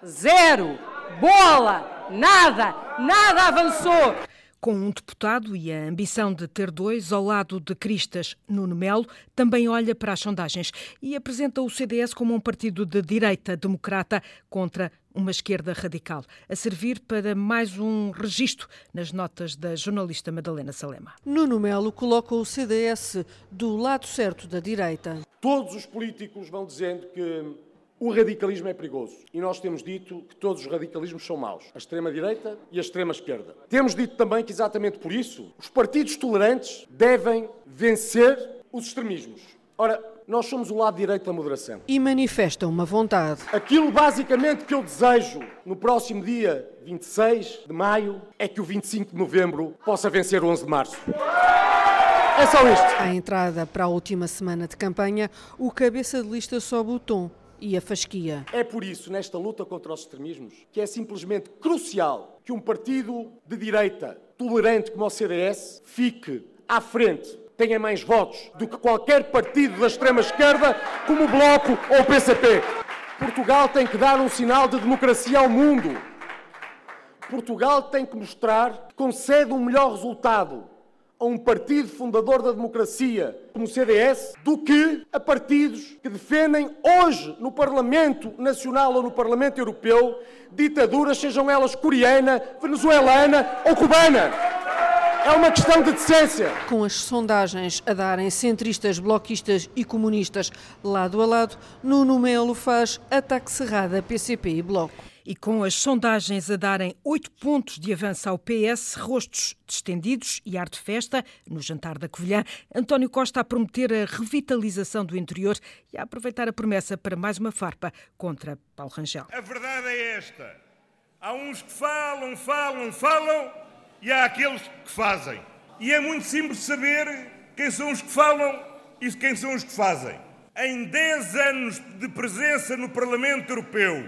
Zero! Bola! Nada! Nada avançou! Com um deputado e a ambição de ter 2 ao lado de Cristas, Nuno Melo também olha para as sondagens e apresenta o CDS como um partido de direita democrata contra uma esquerda radical, a servir para mais um registo nas notas da jornalista Madalena Salema. Nuno Melo coloca o CDS do lado certo da direita. Todos os políticos vão dizendo que o radicalismo é perigoso e nós temos dito que todos os radicalismos são maus, a extrema-direita e a extrema-esquerda. Temos dito também que exatamente por isso os partidos tolerantes devem vencer os extremismos. Ora, nós somos o lado direito da moderação. E manifesta uma vontade. Aquilo basicamente que eu desejo no próximo dia 26 de maio é que o 25 de novembro possa vencer o 11 de março. É só isto. À entrada para a última semana de campanha, o cabeça de lista sobe o tom e a fasquia. É por isso, nesta luta contra os extremismos, que é simplesmente crucial que um partido de direita tolerante como o CDS fique à frente, tenha mais votos do que qualquer partido da extrema-esquerda, como o Bloco ou o PCP. Portugal tem que dar um sinal de democracia ao mundo. Portugal tem que mostrar que concede um melhor resultado a um partido fundador da democracia, como o CDS, do que a partidos que defendem hoje no Parlamento Nacional ou no Parlamento Europeu ditaduras, sejam elas coreana, venezuelana ou cubana. É uma questão de decência. Com as sondagens a darem centristas, bloquistas e comunistas lado a lado, Nuno Melo faz ataque cerrado a PCP e Bloco. E com as sondagens a darem 8 pontos de avanço ao PS, rostos distendidos e ar de festa, no jantar da Covilhã, António Costa a prometer a revitalização do interior e a aproveitar a promessa para mais uma farpa contra Paulo Rangel. A verdade é esta. Há uns que falam e há aqueles que fazem. E é muito simples saber quem são os que falam e quem são os que fazem. Em 10 anos de presença no Parlamento Europeu,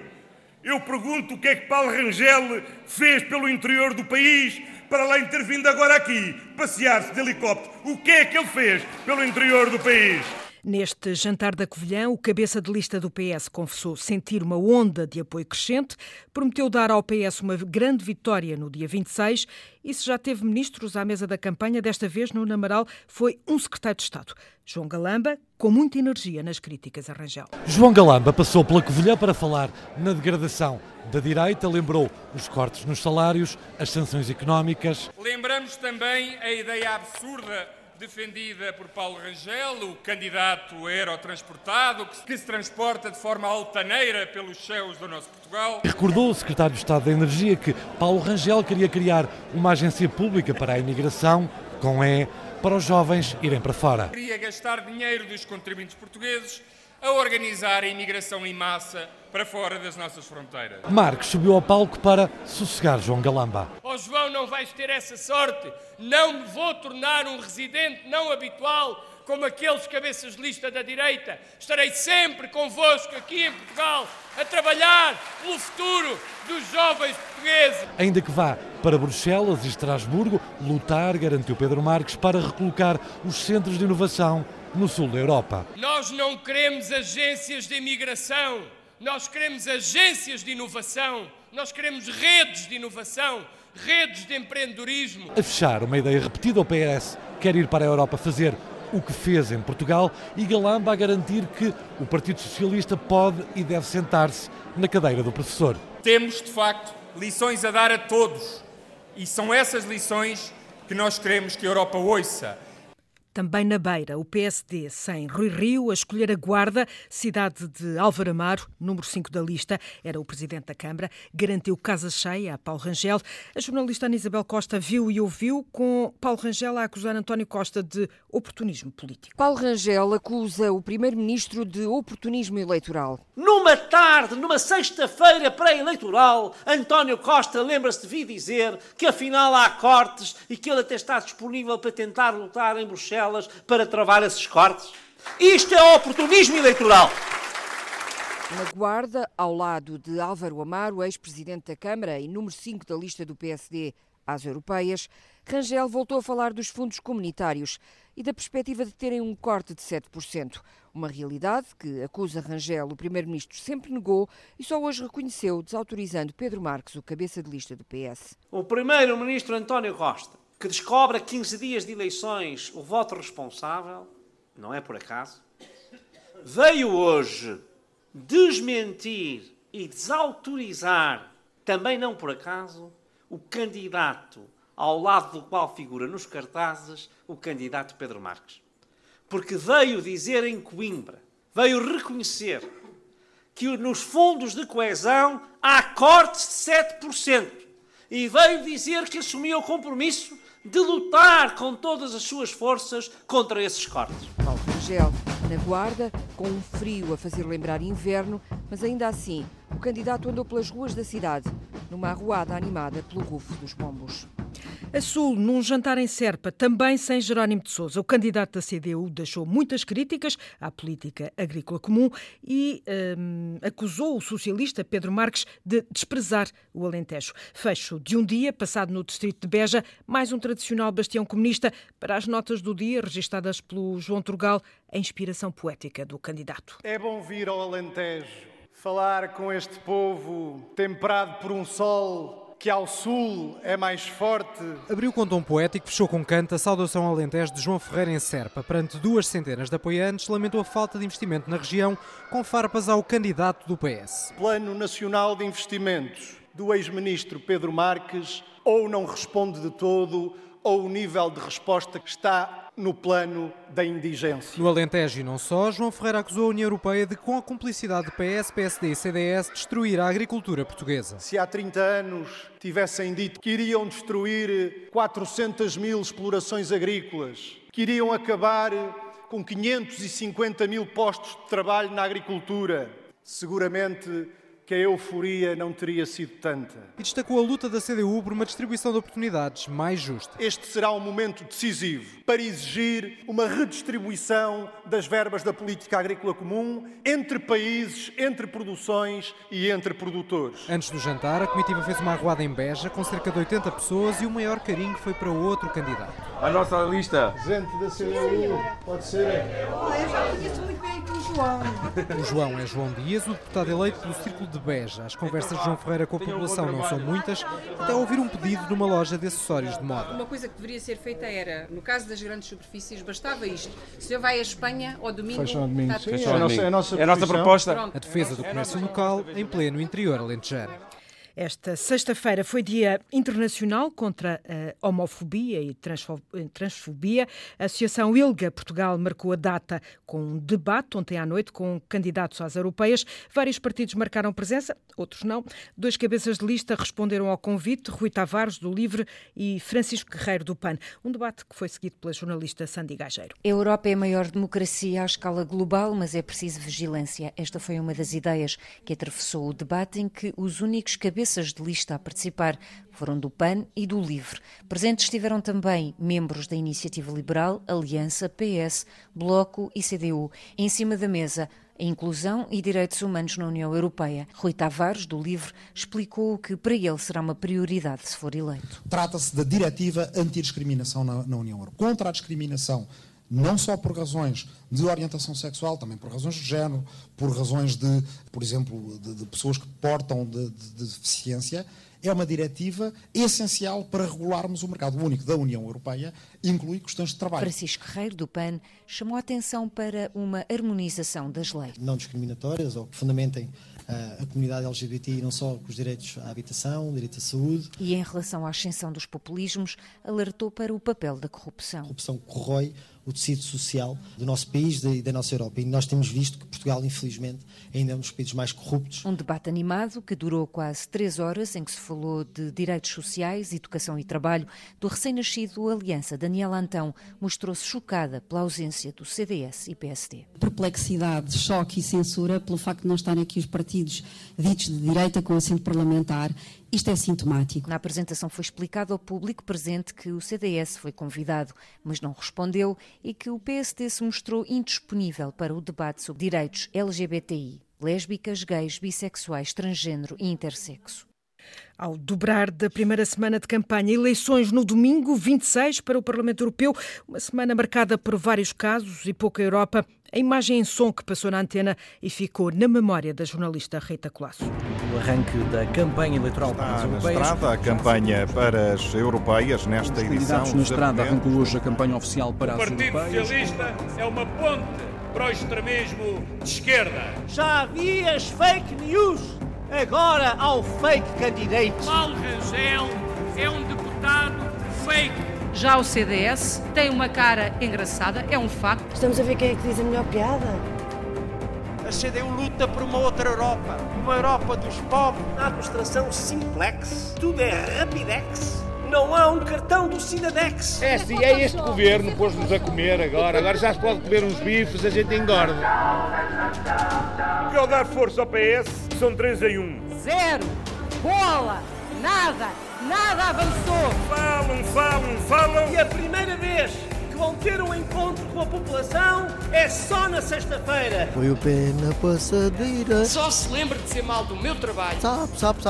eu pergunto o que é que Paulo Rangel fez pelo interior do país, para além de ter vindo agora aqui passear-se de helicóptero. O que é que ele fez pelo interior do país? Neste jantar da Covilhã, o cabeça de lista do PS confessou sentir uma onda de apoio crescente, prometeu dar ao PS uma grande vitória no dia 26 e se já teve ministros à mesa da campanha, desta vez no Amaral foi um secretário de Estado, João Galamba, com muita energia nas críticas a Rangel. João Galamba passou pela Covilhã para falar na degradação da direita, lembrou os cortes nos salários, as sanções económicas. Lembramos também a ideia absurda defendida por Paulo Rangel, o candidato aerotransportado, que se transporta de forma altaneira pelos céus do nosso Portugal. Recordou o secretário de Estado da Energia que Paulo Rangel queria criar uma agência pública para a imigração, com E, para os jovens irem para fora. Queria gastar dinheiro dos contribuintes portugueses a organizar a imigração em massa para fora das nossas fronteiras. Marques subiu ao palco para sossegar João Galamba. Oh João, não vais ter essa sorte. Não me vou tornar um residente não habitual como aqueles cabeças de lista da direita. Estarei sempre convosco aqui em Portugal a trabalhar pelo futuro dos jovens portugueses. Ainda que vá para Bruxelas e Estrasburgo lutar, garantiu Pedro Marques, para recolocar os centros de inovação no sul da Europa. Nós não queremos agências de imigração, nós queremos agências de inovação, nós queremos redes de inovação, redes de empreendedorismo. A fechar uma ideia repetida, o PS quer ir para a Europa fazer o que fez em Portugal e Galamba a garantir que o Partido Socialista pode e deve sentar-se na cadeira do professor. Temos, de facto, lições a dar a todos e são essas lições que nós queremos que a Europa ouça. Também na Beira, o PSD, sem Rui Rio, a escolher a Guarda, cidade de Álvaro Amaro, número 5 da lista, era o presidente da Câmara, garantiu casa cheia a Paulo Rangel. A jornalista Ana Isabel Costa viu e ouviu, com Paulo Rangel a acusar António Costa de oportunismo político. Paulo Rangel acusa o primeiro-ministro de oportunismo eleitoral. Numa tarde, numa sexta-feira pré-eleitoral, António Costa lembra-se de vir dizer que afinal há cortes e que ele até está disponível para tentar lutar em Bruxelas para travar esses cortes. Isto é oportunismo eleitoral. Na Guarda, ao lado de Álvaro Amaro, ex-presidente da Câmara e número 5 da lista do PSD, às europeias, Rangel voltou a falar dos fundos comunitários e da perspectiva de terem um corte de 7%. Uma realidade que, acusa Rangel, o primeiro-ministro sempre negou e só hoje reconheceu, desautorizando Pedro Marques, o cabeça de lista do PS. O primeiro-ministro António Costa, que descobre a 15 dias de eleições o voto responsável, não é por acaso, veio hoje desmentir e desautorizar, também não por acaso, o candidato ao lado do qual figura nos cartazes o candidato Pedro Marques. Porque veio dizer em Coimbra, veio reconhecer que nos fundos de coesão há cortes de 7%. E veio dizer que assumiu o compromisso de lutar com todas as suas forças contra esses cortes. Paulo Rangel, na Guarda, com um frio a fazer lembrar inverno, mas ainda assim o candidato andou pelas ruas da cidade, numa arruada animada pelo rufo dos bombos. A Sul, num jantar em Serpa, também sem Jerónimo de Sousa. O candidato da CDU deixou muitas críticas à política agrícola comum e acusou o socialista Pedro Marques de desprezar o Alentejo. Fecho de um dia, passado no distrito de Beja, mais um tradicional bastião comunista para as notas do dia, registadas pelo João Turgal, a inspiração poética do candidato. É bom vir ao Alentejo, falar com este povo temperado por um sol que ao sul é mais forte. Abriu com tom poético, fechou com canto a saudação alentejo de João Ferreira em Serpa. Perante 2 centenas de apoiantes, lamentou a falta de investimento na região, com farpas ao candidato do PS. Plano Nacional de Investimentos do ex-ministro Pedro Marques ou não responde de todo, ou o nível de resposta que está no plano da indigência. No Alentejo e não só, João Ferreira acusou a União Europeia de, com a cumplicidade de PS, PSD e CDS, destruir a agricultura portuguesa. Se há 30 anos tivessem dito que iriam destruir 400 mil explorações agrícolas, que iriam acabar com 550 mil postos de trabalho na agricultura, seguramente que a euforia não teria sido tanta. E destacou a luta da CDU por uma distribuição de oportunidades mais justa. Este será um momento decisivo para exigir uma redistribuição das verbas da política agrícola comum entre países, entre produções e entre produtores. Antes do jantar, a comitiva fez uma arruada em Beja com cerca de 80 pessoas e o maior carinho foi para outro candidato. A nossa lista. Gente da CDU, pode ser. Eu já conheço muito bem aqui o João. O João é João Dias, o deputado eleito pelo Círculo de Beja. As conversas de João Ferreira com a população não são muitas, até ouvir um pedido numa loja de acessórios de moda. Uma coisa que deveria ser feita era, no caso das grandes superfícies, bastava isto. Se eu vai à Espanha, ao domingo... É a nossa proposta. Pronto. A defesa do comércio local em pleno interior alentejano. Esta sexta-feira foi Dia Internacional contra a Homofobia e Transfobia. A Associação ILGA Portugal marcou a data com um debate ontem à noite com candidatos às europeias. Vários partidos marcaram presença, outros não. 2 cabeças de lista responderam ao convite, Rui Tavares, do Livre, e Francisco Guerreiro, do PAN. Um debate que foi seguido pela jornalista Sandy Gageiro. A Europa é a maior democracia à escala global, mas é preciso vigilância. Esta foi uma das ideias que atravessou o debate em que os únicos cabeças de lista a participar foram do PAN e do LIVRE. Presentes estiveram também membros da Iniciativa Liberal, Aliança, PS, Bloco e CDU. Em cima da mesa, a inclusão e direitos humanos na União Europeia. Rui Tavares, do LIVRE, explicou que para ele será uma prioridade se for eleito. Trata-se da diretiva antidiscriminação na União Europeia. Contra a discriminação, não só por razões de orientação sexual, também por razões de género, por razões de, por exemplo, de pessoas que portam de deficiência, é uma diretiva essencial para regularmos o mercado único da União Europeia, inclui questões de trabalho. Francisco Guerreiro, do PAN, chamou a atenção para uma harmonização das leis não discriminatórias ou que fundamentem a comunidade LGBT e não só com os direitos à habitação, direito à saúde. E em relação à ascensão dos populismos, alertou para o papel da corrupção. A corrupção corrói o tecido social do nosso país e da nossa Europa. E nós temos visto que Portugal, infelizmente, ainda é um dos países mais corruptos. Um debate animado que durou quase 3 horas, em que se falou de direitos sociais, educação e trabalho. Do recém-nascido Aliança, Daniela Antão mostrou-se chocada pela ausência do CDS e PSD. Perplexidade, choque e censura pelo facto de não estarem aqui os partidos ditos de direita com assento parlamentar. Isto é sintomático. Na apresentação foi explicado ao público presente que o CDS foi convidado, mas não respondeu, e que o PSD se mostrou indisponível para o debate sobre direitos LGBTI, lésbicas, gays, bissexuais, transgênero e intersexo. Ao dobrar da primeira semana de campanha, eleições no domingo 26 para o Parlamento Europeu, uma semana marcada por vários casos e pouca Europa, a imagem em som que passou na antena e ficou na memória da jornalista Rita Colasso. O arranque da campanha eleitoral para as europeias. Na estrada, a campanha para as europeias nesta edição. Na estrada arrancou hoje a campanha oficial para as europeias. O Partido Socialista é uma ponte para o extremismo de esquerda. Já havia as fake news. Agora ao fake candidato. Paulo Rangel é um deputado fake. Já o CDS tem uma cara engraçada, é um facto. Estamos a ver quem é que diz a melhor piada. A CDU luta por uma outra Europa, uma Europa dos pobres. A administração simplex, tudo é rapidex. Não há um cartão do Sinadex. É este governo pôs-nos a comer agora já se pode comer uns bifes, a gente engorda. Quero dar força ao PS, são 3-1. Zero, bola, nada avançou. Falam. E a primeira vez que vão ter um encontro com a população é só na sexta-feira. Foi o pé na passadeira. Só se lembra de ser mal do meu trabalho. Sabe.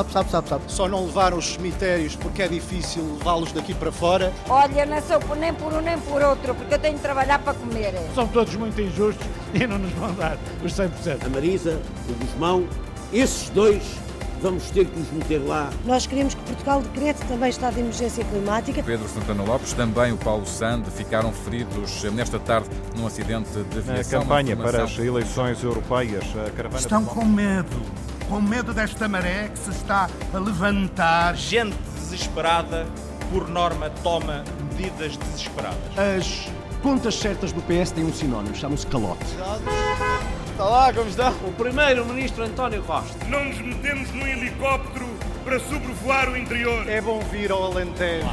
Só não levaram os cemitérios porque é difícil levá-los daqui para fora. Olha, não sou nem por um nem por outro, porque eu tenho de trabalhar para comer. São todos muito injustos e não nos vão dar os 100%. A Marisa, o Guzmão, esses dois vamos ter que nos meter lá. Nós queremos que Portugal decrete também estado de emergência climática. Pedro Santana Lopes, também o Paulo Sande, ficaram feridos nesta tarde num acidente de aviação. Na campanha para as eleições europeias, a caravana... Estão com medo desta maré que se está a levantar. Gente desesperada, por norma, toma medidas desesperadas. As contas certas do PS têm um sinónimo, chamam-se calote. Está lá, como está? O primeiro-ministro António Costa. Não nos metemos num helicóptero para sobrevoar o interior. É bom vir ao Alentejo.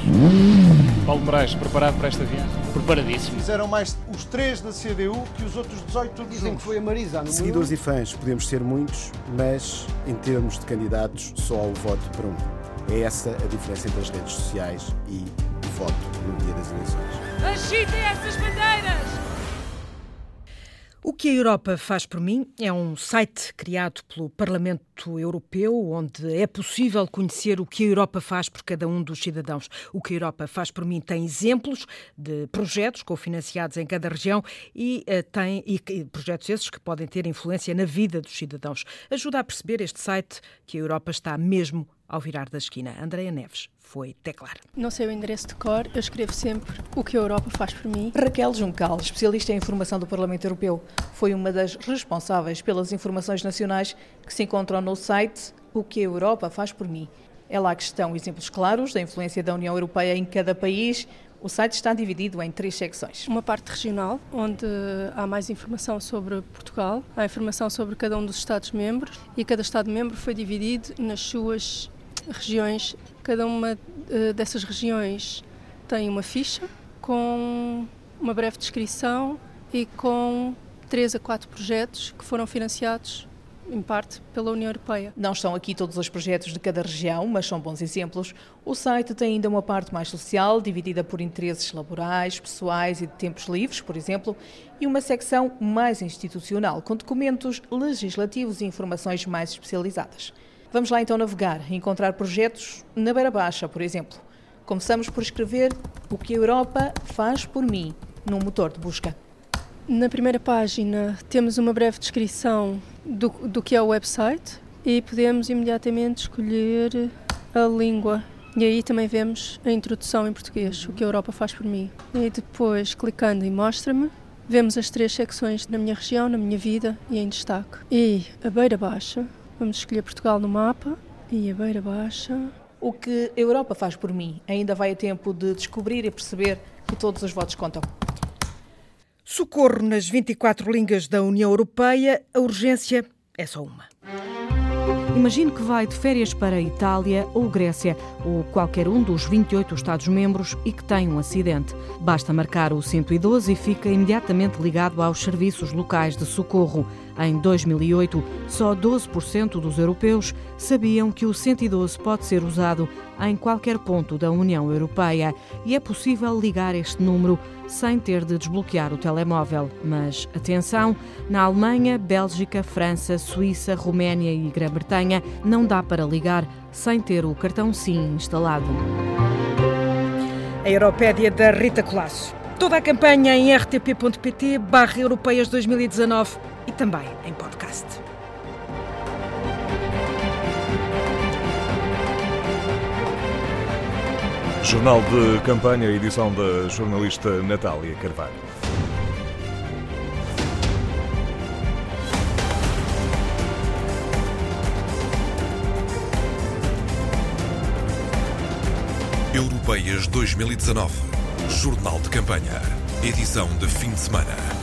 Paulo Moraes, preparado para esta viagem? Preparadíssimo. Fizeram mais os 3 da CDU que os outros 18 todos. Dizem juntos. Que foi a Marisa. Seguidores e fãs, podemos ser muitos, mas em termos de candidatos, só há o voto para um. É essa a diferença entre as redes sociais e o voto no dia das eleições. Agitem essas bandeiras! O que a Europa faz por mim é um site criado pelo Parlamento Europeu, onde é possível conhecer o que a Europa faz por cada um dos cidadãos. O que a Europa faz por mim tem exemplos de projetos cofinanciados em cada região e projetos esses que podem ter influência na vida dos cidadãos. Ajuda a perceber este site que a Europa está mesmo ao virar da esquina. Andreia Neves foi teclar. Não sei o endereço de cor, eu escrevo sempre o que a Europa faz por mim. Raquel Juncal, especialista em informação do Parlamento Europeu, foi uma das responsáveis pelas informações nacionais que se encontram no site O que a Europa faz por mim. É lá que estão exemplos claros da influência da União Europeia em cada país. O site está dividido em 3 secções. Uma parte regional, onde há mais informação sobre Portugal, há informação sobre cada um dos Estados-membros e cada Estado-membro foi dividido nas suas regiões. Cada uma dessas regiões tem uma ficha com uma breve descrição e com 3 a 4 projetos que foram financiados em parte pela União Europeia. Não estão aqui todos os projetos de cada região, mas são bons exemplos. O site tem ainda uma parte mais social, dividida por interesses laborais, pessoais e de tempos livres, por exemplo, e uma secção mais institucional, com documentos legislativos e informações mais especializadas. Vamos lá então navegar e encontrar projetos na Beira Baixa, por exemplo. Começamos por escrever o que a Europa faz por mim, num motor de busca. Na primeira página temos uma breve descrição do que é o website e podemos imediatamente escolher a língua. E aí também vemos a introdução em português, o que a Europa faz por mim. E depois, clicando em Mostra-me, vemos as 3 secções na minha região, na minha vida e em destaque. E a Beira Baixa... Vamos escolher Portugal no mapa e a Beira Baixa. O que a Europa faz por mim. Ainda vai a tempo de descobrir e perceber que todos os votos contam. Socorro nas 24 línguas da União Europeia. A urgência é só uma. Imagine que vai de férias para a Itália ou Grécia ou qualquer um dos 28 Estados-membros e que tem um acidente. Basta marcar o 112 e fica imediatamente ligado aos serviços locais de socorro. Em 2008, só 12% dos europeus sabiam que o 112 pode ser usado em qualquer ponto da União Europeia e é possível ligar este número sem ter de desbloquear o telemóvel. Mas, atenção, na Alemanha, Bélgica, França, Suíça, Roménia e Grã-Bretanha não dá para ligar sem ter o cartão SIM instalado. A Europédia da Rita Colasso. Toda a campanha em rtp.pt/europeias2019 e também em podcast. Jornal de Campanha, edição da jornalista Natália Carvalho. Europeias 2019. Jornal de Campanha. Edição de fim de semana.